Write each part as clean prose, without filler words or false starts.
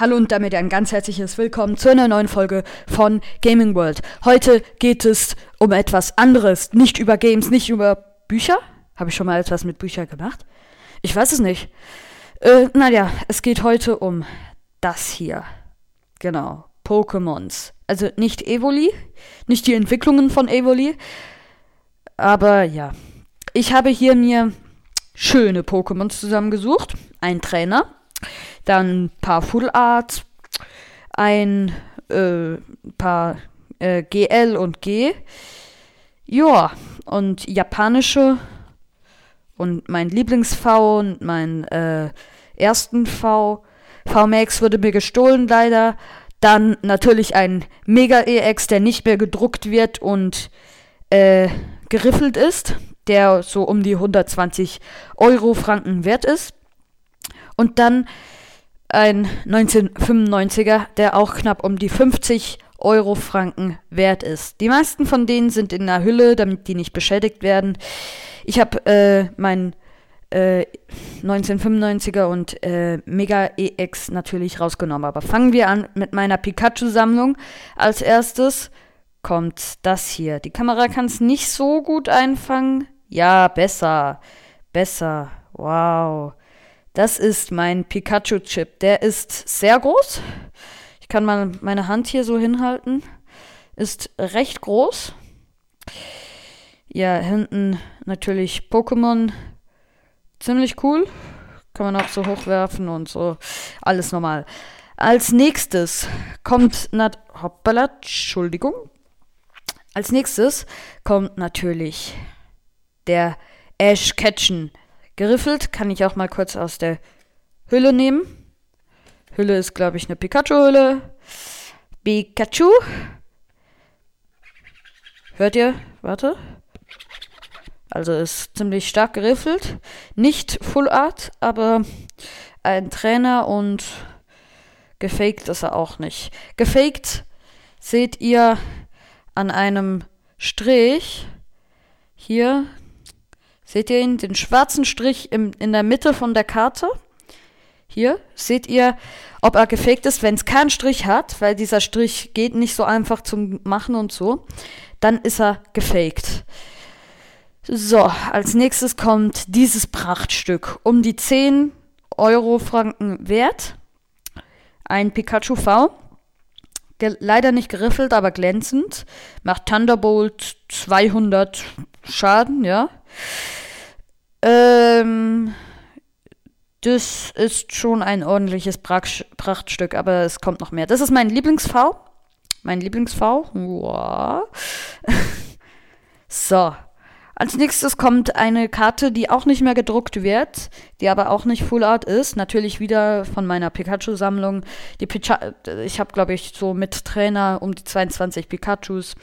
Hallo und damit ein ganz herzliches Willkommen zu einer neuen Folge von Gaming World. Heute geht es um etwas anderes, nicht über Games, nicht über Bücher. Habe ich schon mal etwas mit Büchern gemacht? Ich weiß es nicht. Naja, es geht heute um das hier. Genau, Pokémons. Also nicht Evoli, nicht die Entwicklungen von Evoli. Aber ja, ich habe hier mir schöne Pokémons zusammengesucht. Ein Trainer. Dann ein paar Full Art, ein paar GL und G. Ja, und japanische und mein Lieblings-V und mein ersten V. V-Max wurde mir gestohlen leider. Dann natürlich ein Mega-EX, der nicht mehr gedruckt wird und geriffelt ist, der so um die 120 Euro Franken wert ist. Und dann ein 1995er, der auch knapp um die 50 Euro Franken wert ist. Die meisten von denen sind in einer Hülle, damit die nicht beschädigt werden. Ich habe meinen 1995er und Mega EX natürlich rausgenommen. Aber fangen wir an mit meiner Pikachu-Sammlung. Als erstes kommt das hier. Die Kamera kann es nicht so gut einfangen. Ja, besser. Wow. Das ist mein Pikachu-Chip. Der ist sehr groß. Ich kann mal meine Hand hier so hinhalten. Ist recht groß. Ja, hinten natürlich Pokémon. Ziemlich cool. Kann man auch so hochwerfen und so. Alles normal. Als nächstes kommt... Hoppala, Entschuldigung. Als nächstes kommt natürlich der Ash Ketchum. Geriffelt, kann ich auch mal kurz aus der Hülle nehmen. Hülle ist, glaube ich, eine Pikachu-Hülle. Pikachu. Hört ihr? Warte. Also ist ziemlich stark geriffelt. Nicht Full Art, aber ein Trainer und gefaked ist er auch nicht. Gefaked seht ihr an einem Strich. Hier. Seht ihr ihn? Den schwarzen Strich in der Mitte von der Karte. Hier seht ihr, ob er gefaked ist. Wenn es keinen Strich hat, weil dieser Strich geht nicht so einfach zum Machen und so, dann ist er gefaked. So, als nächstes kommt dieses Prachtstück. Um die 10 Euro Franken wert. Ein Pikachu V. Leider nicht geriffelt, aber glänzend. Macht Thunderbolt 200 Schaden, ja. Das ist schon ein ordentliches Prachtstück, aber es kommt noch mehr. Das ist mein Lieblings-V. Mein Lieblings-V. Wow. So. Als nächstes kommt eine Karte, die auch nicht mehr gedruckt wird, die aber auch nicht Full Art ist. Natürlich wieder von meiner Pikachu-Sammlung. Ich habe, glaube ich, so mit Trainer um die 22 Pikachus.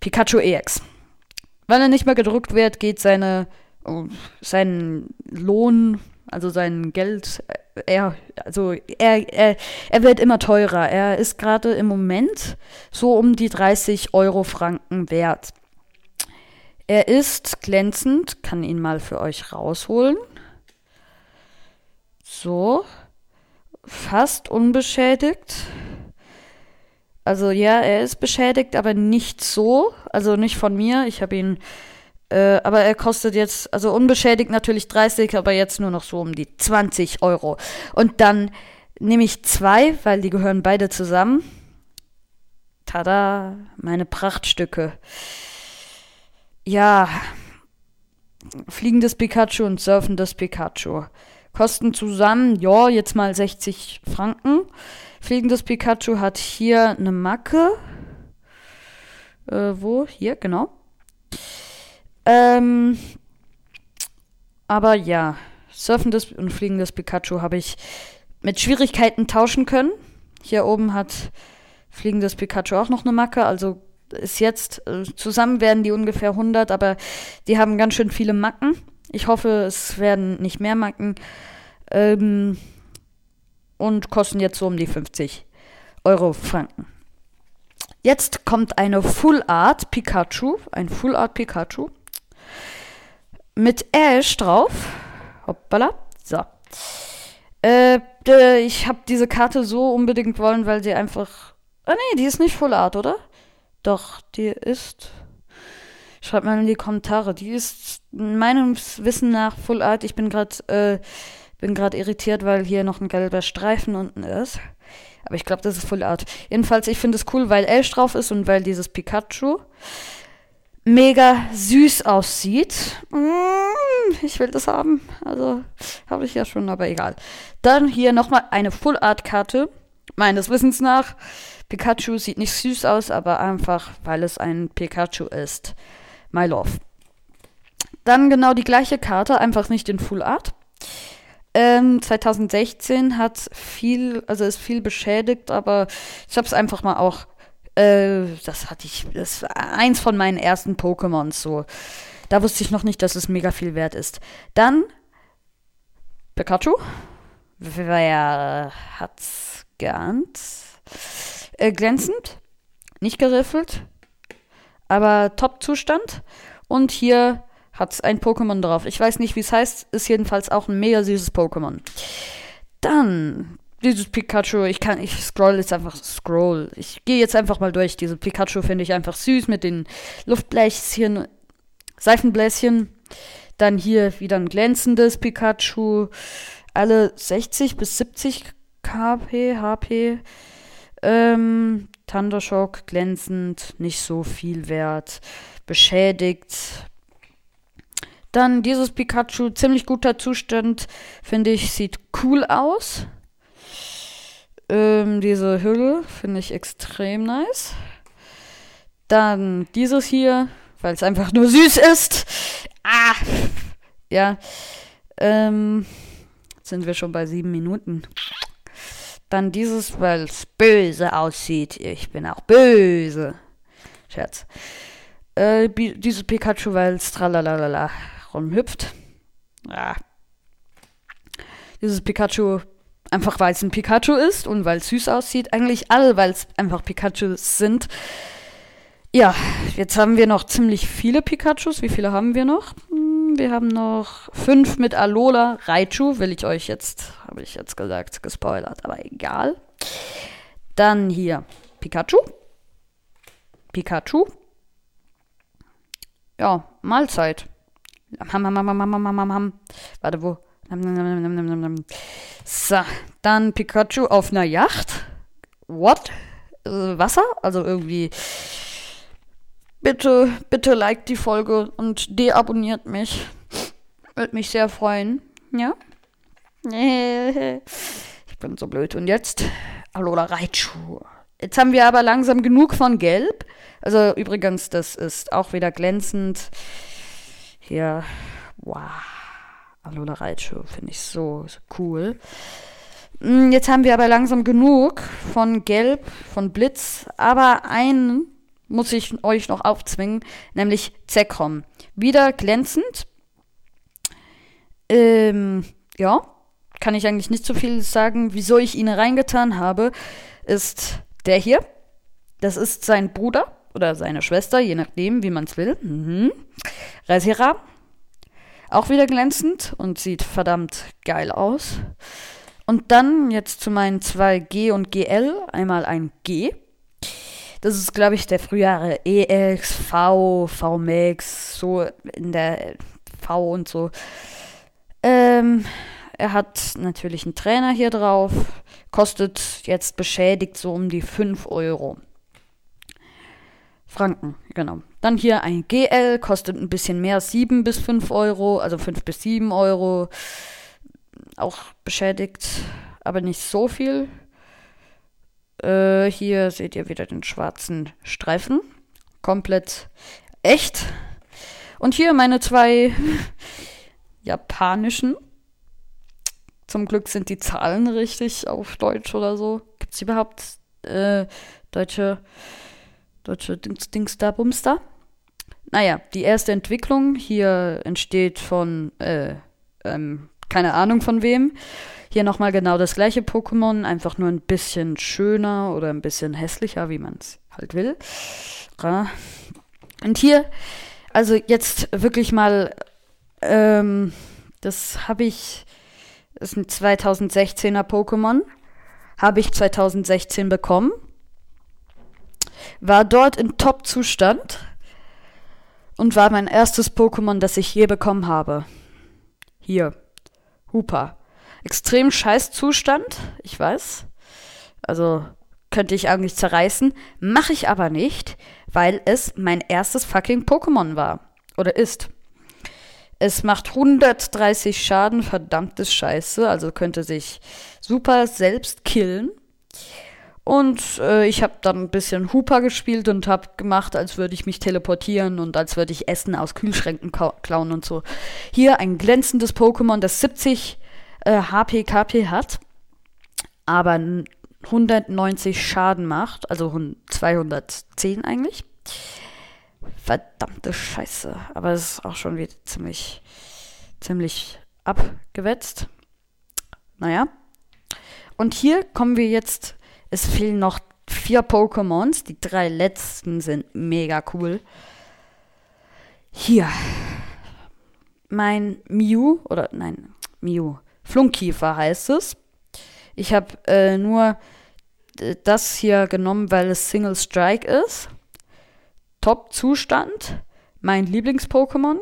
Pikachu EX. Weil er nicht mehr gedruckt wird, geht sein Lohn, also sein Geld, er wird immer teurer. Er ist gerade im Moment so um die 30 Euro Franken wert. Er ist glänzend, kann ihn mal für euch rausholen. So, fast unbeschädigt. Also ja, er ist beschädigt, aber nicht so, also nicht von mir, ich habe ihn, aber er kostet jetzt, also unbeschädigt natürlich 30, aber jetzt nur noch so um die 20 Euro. Und dann nehme ich 2, weil die gehören beide zusammen. Tada, meine Prachtstücke. Ja, fliegendes Pikachu und surfendes Pikachu. Kosten zusammen, ja, jetzt mal 60 Franken. Fliegendes Pikachu hat hier eine Macke. Wo? Hier, genau. Aber ja, surfendes und fliegendes Pikachu habe ich mit Schwierigkeiten tauschen können. Hier oben hat fliegendes Pikachu auch noch eine Macke, also ist jetzt, zusammen werden die ungefähr 100, aber die haben ganz schön viele Macken. Ich hoffe, es werden nicht mehr Macken. Und kosten jetzt so um die 50 Euro Franken. Jetzt kommt eine Full Art Pikachu. Ein Full Art Pikachu. Mit Ash drauf. Hoppala. So. Ich habe diese Karte so unbedingt wollen, weil sie einfach... Ah nee, die ist nicht Full Art, oder? Doch, die ist... Schreibt mal in die Kommentare. Die ist meinem Wissen nach Full Art. Ich bin gerade irritiert, weil hier noch ein gelber Streifen unten ist. Aber ich glaube, das ist Full Art. Jedenfalls, ich finde es cool, weil Ash drauf ist und weil dieses Pikachu mega süß aussieht. Ich will das haben. Also, habe ich ja schon, aber egal. Dann hier nochmal eine Full-Art-Karte. Meines Wissens nach. Pikachu sieht nicht süß aus, aber einfach, weil es ein Pikachu ist. My love. Dann genau die gleiche Karte, einfach nicht in Full-Art. 2016 hat viel, also ist viel beschädigt, aber ich habe es einfach mal auch das war eins von meinen ersten Pokémons, so. Da wusste ich noch nicht, dass es mega viel wert ist. Dann Pikachu. Wer hat's geahnt? Glänzend. Nicht geriffelt. Aber Top-Zustand. Und hier hat's ein Pokémon drauf. Ich weiß nicht, wie es heißt. Ist jedenfalls auch ein mega süßes Pokémon. Dann... Dieses Pikachu, Ich gehe jetzt einfach mal durch. Diese Pikachu finde ich einfach süß mit den Luftbläschen, Seifenbläschen. Dann hier wieder ein glänzendes Pikachu. Alle 60 bis 70 KP, HP. Thundershock, glänzend, nicht so viel wert. Beschädigt. Dann dieses Pikachu, ziemlich guter Zustand, finde ich, sieht cool aus. Diese Hülle finde ich extrem nice. Dann dieses hier, weil es einfach nur süß ist. Ja. Jetzt sind wir schon bei 7 Minuten. Dann dieses, weil es böse aussieht. Ich bin auch böse. Scherz. Dieses Pikachu, weil es tralalala rumhüpft. Ja. Dieses Pikachu... Einfach weil es ein Pikachu ist und weil es süß aussieht. Eigentlich alle, weil es einfach Pikachus sind. Ja, jetzt haben wir noch ziemlich viele Pikachus. Wie viele haben wir noch? Wir haben noch 5 mit Alola. Raichu habe ich jetzt gesagt, gespoilert, aber egal. Dann hier Pikachu. Ja, Mahlzeit. Warte, wo? So, dann Pikachu auf einer Yacht. What? Wasser? Also irgendwie. Bitte liked die Folge und deabonniert mich. Würde mich sehr freuen. Ja? Ich bin so blöd. Und jetzt? Alola Raichu. Jetzt haben wir aber langsam genug von Gelb. Also übrigens, das ist auch wieder glänzend. Hier. Wow. Alola Raichu finde ich so cool. Jetzt haben wir aber langsam genug von Gelb, von Blitz. Aber einen muss ich euch noch aufzwingen, nämlich Zekrom. Wieder glänzend. Ja, kann ich eigentlich nicht so viel sagen. Wieso ich ihn reingetan habe, ist der hier. Das ist sein Bruder oder seine Schwester, je nachdem, wie man es will. Reshiram. Auch wieder glänzend und sieht verdammt geil aus. Und dann jetzt zu meinen 2 G und GL. Einmal ein G. Das ist, glaube ich, der frühere EX, V, VMAX, so in der V und so. Er hat natürlich einen Trainer hier drauf. Kostet jetzt beschädigt so um die 5 Euro. Franken, genau. Dann hier ein GL, kostet ein bisschen mehr, 7 bis 5 Euro, also 5 bis 7 Euro. Auch beschädigt, aber nicht so viel. Hier seht ihr wieder den schwarzen Streifen. Komplett echt. Und hier meine 2 japanischen. Zum Glück sind die Zahlen richtig auf Deutsch oder so. Gibt es überhaupt deutsche Dingsda-Bumsda. Naja, die erste Entwicklung hier entsteht von, keine Ahnung von wem. Hier nochmal genau das gleiche Pokémon, einfach nur ein bisschen schöner oder ein bisschen hässlicher, wie man es halt will. Und hier, also jetzt wirklich mal, das habe ich Das ist ein 2016er Pokémon. Habe ich 2016 bekommen. War dort in Top-Zustand. Und war mein erstes Pokémon, das ich je bekommen habe. Hier. Hoopa. Extrem scheiß Zustand. Ich weiß. Also könnte ich eigentlich zerreißen. Mache ich aber nicht, weil es mein erstes fucking Pokémon war. Oder ist. Es macht 130 Schaden, verdammtes Scheiße. Also könnte sich super selbst killen. Und ich habe dann ein bisschen Hoopa gespielt und habe gemacht, als würde ich mich teleportieren und als würde ich Essen aus Kühlschränken klauen und so. Hier ein glänzendes Pokémon, das 70 HP KP hat, aber 190 Schaden macht, also 210 eigentlich. Verdammte Scheiße. Aber es ist auch schon wieder ziemlich abgewetzt. Naja. Und hier kommen wir jetzt. Es fehlen noch 4 Pokémons. Die 3 letzten sind mega cool. Hier. Mein Mew, Flunkifer heißt es. Ich habe nur das hier genommen, weil es Single Strike ist. Top-Zustand. Mein Lieblings-Pokémon.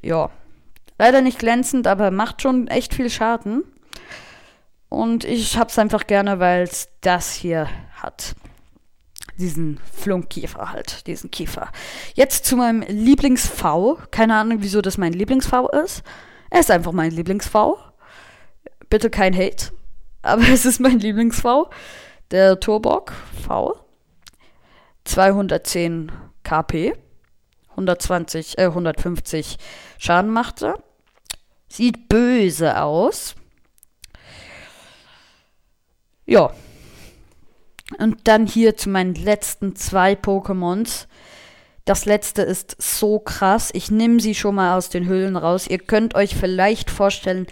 Ja. Leider nicht glänzend, aber macht schon echt viel Schaden. Und ich hab's einfach gerne, weil es das hier hat. Diesen Flunkifer halt, diesen Kiefer. Jetzt zu meinem Lieblings-V. Keine Ahnung, wieso das mein Lieblings-V ist. Er ist einfach mein Lieblings-V. Bitte kein Hate, aber es ist mein Lieblings-V. Der Turbok V. 210 KP. 150 Schaden machte. Sieht böse aus. Ja. Und dann hier zu meinen letzten 2 Pokémons. Das letzte ist so krass. Ich nehme sie schon mal aus den Höhlen raus. Ihr könnt euch vielleicht vorstellen,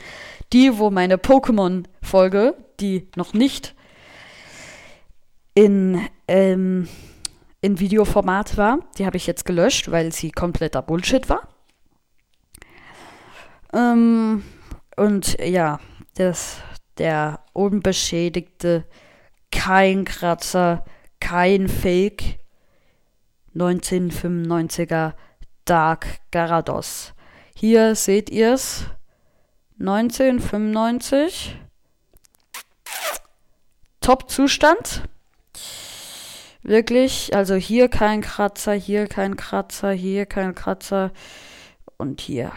die, wo meine Pokémon-Folge, die noch nicht in Videoformat war, die habe ich jetzt gelöscht, weil sie kompletter Bullshit war. Und ja, der unbeschädigte, kein Kratzer, kein Fake 1995er Dark Gyarados. Hier seht ihr es. 1995. Top-Zustand. Wirklich, also hier kein Kratzer, hier kein Kratzer, hier kein Kratzer und hier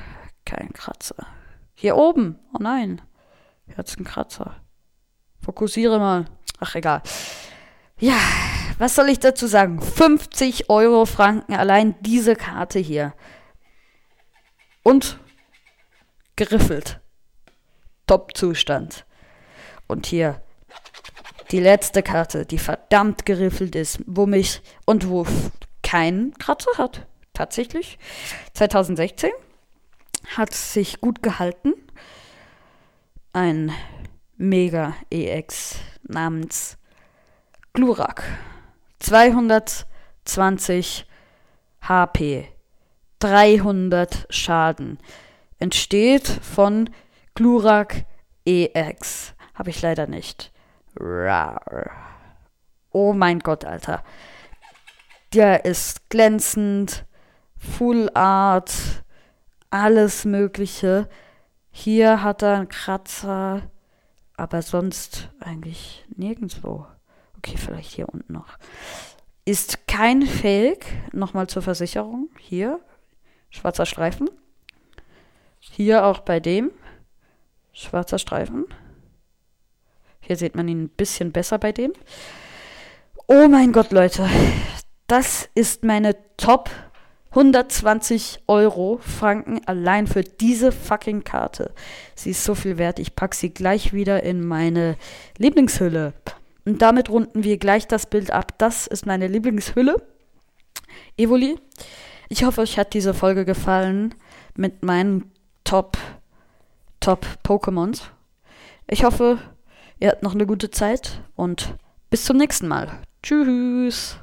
kein Kratzer. Hier oben, oh nein, hier hat's einen Kratzer. Fokussiere mal. Ach, egal. Ja, was soll ich dazu sagen? 50 Euro Franken, allein diese Karte hier. Und geriffelt. Top-Zustand. Und hier die letzte Karte, die verdammt geriffelt ist, wo kein Kratzer hat. Tatsächlich. 2016 hat sich gut gehalten. Ein Mega EX namens Glurak. 220 HP. 300 Schaden. Entsteht von Glurak EX. Habe ich leider nicht. Rar. Oh mein Gott, Alter. Der ist glänzend, Full Art, alles Mögliche. Hier hat er einen Kratzer, aber sonst eigentlich nirgendwo. Okay, vielleicht hier unten noch. Ist kein Fake. Nochmal zur Versicherung. Hier, schwarzer Streifen. Hier auch bei dem, schwarzer Streifen. Hier sieht man ihn ein bisschen besser bei dem. Oh mein Gott, Leute. Das ist meine Top 120 Euro Franken allein für diese fucking Karte. Sie ist so viel wert. Ich packe sie gleich wieder in meine Lieblingshülle. Und damit runden wir gleich das Bild ab. Das ist meine Lieblingshülle. Evoli. Ich hoffe, euch hat diese Folge gefallen mit meinen Top Pokémons. Ich hoffe, ihr habt noch eine gute Zeit und bis zum nächsten Mal. Tschüss.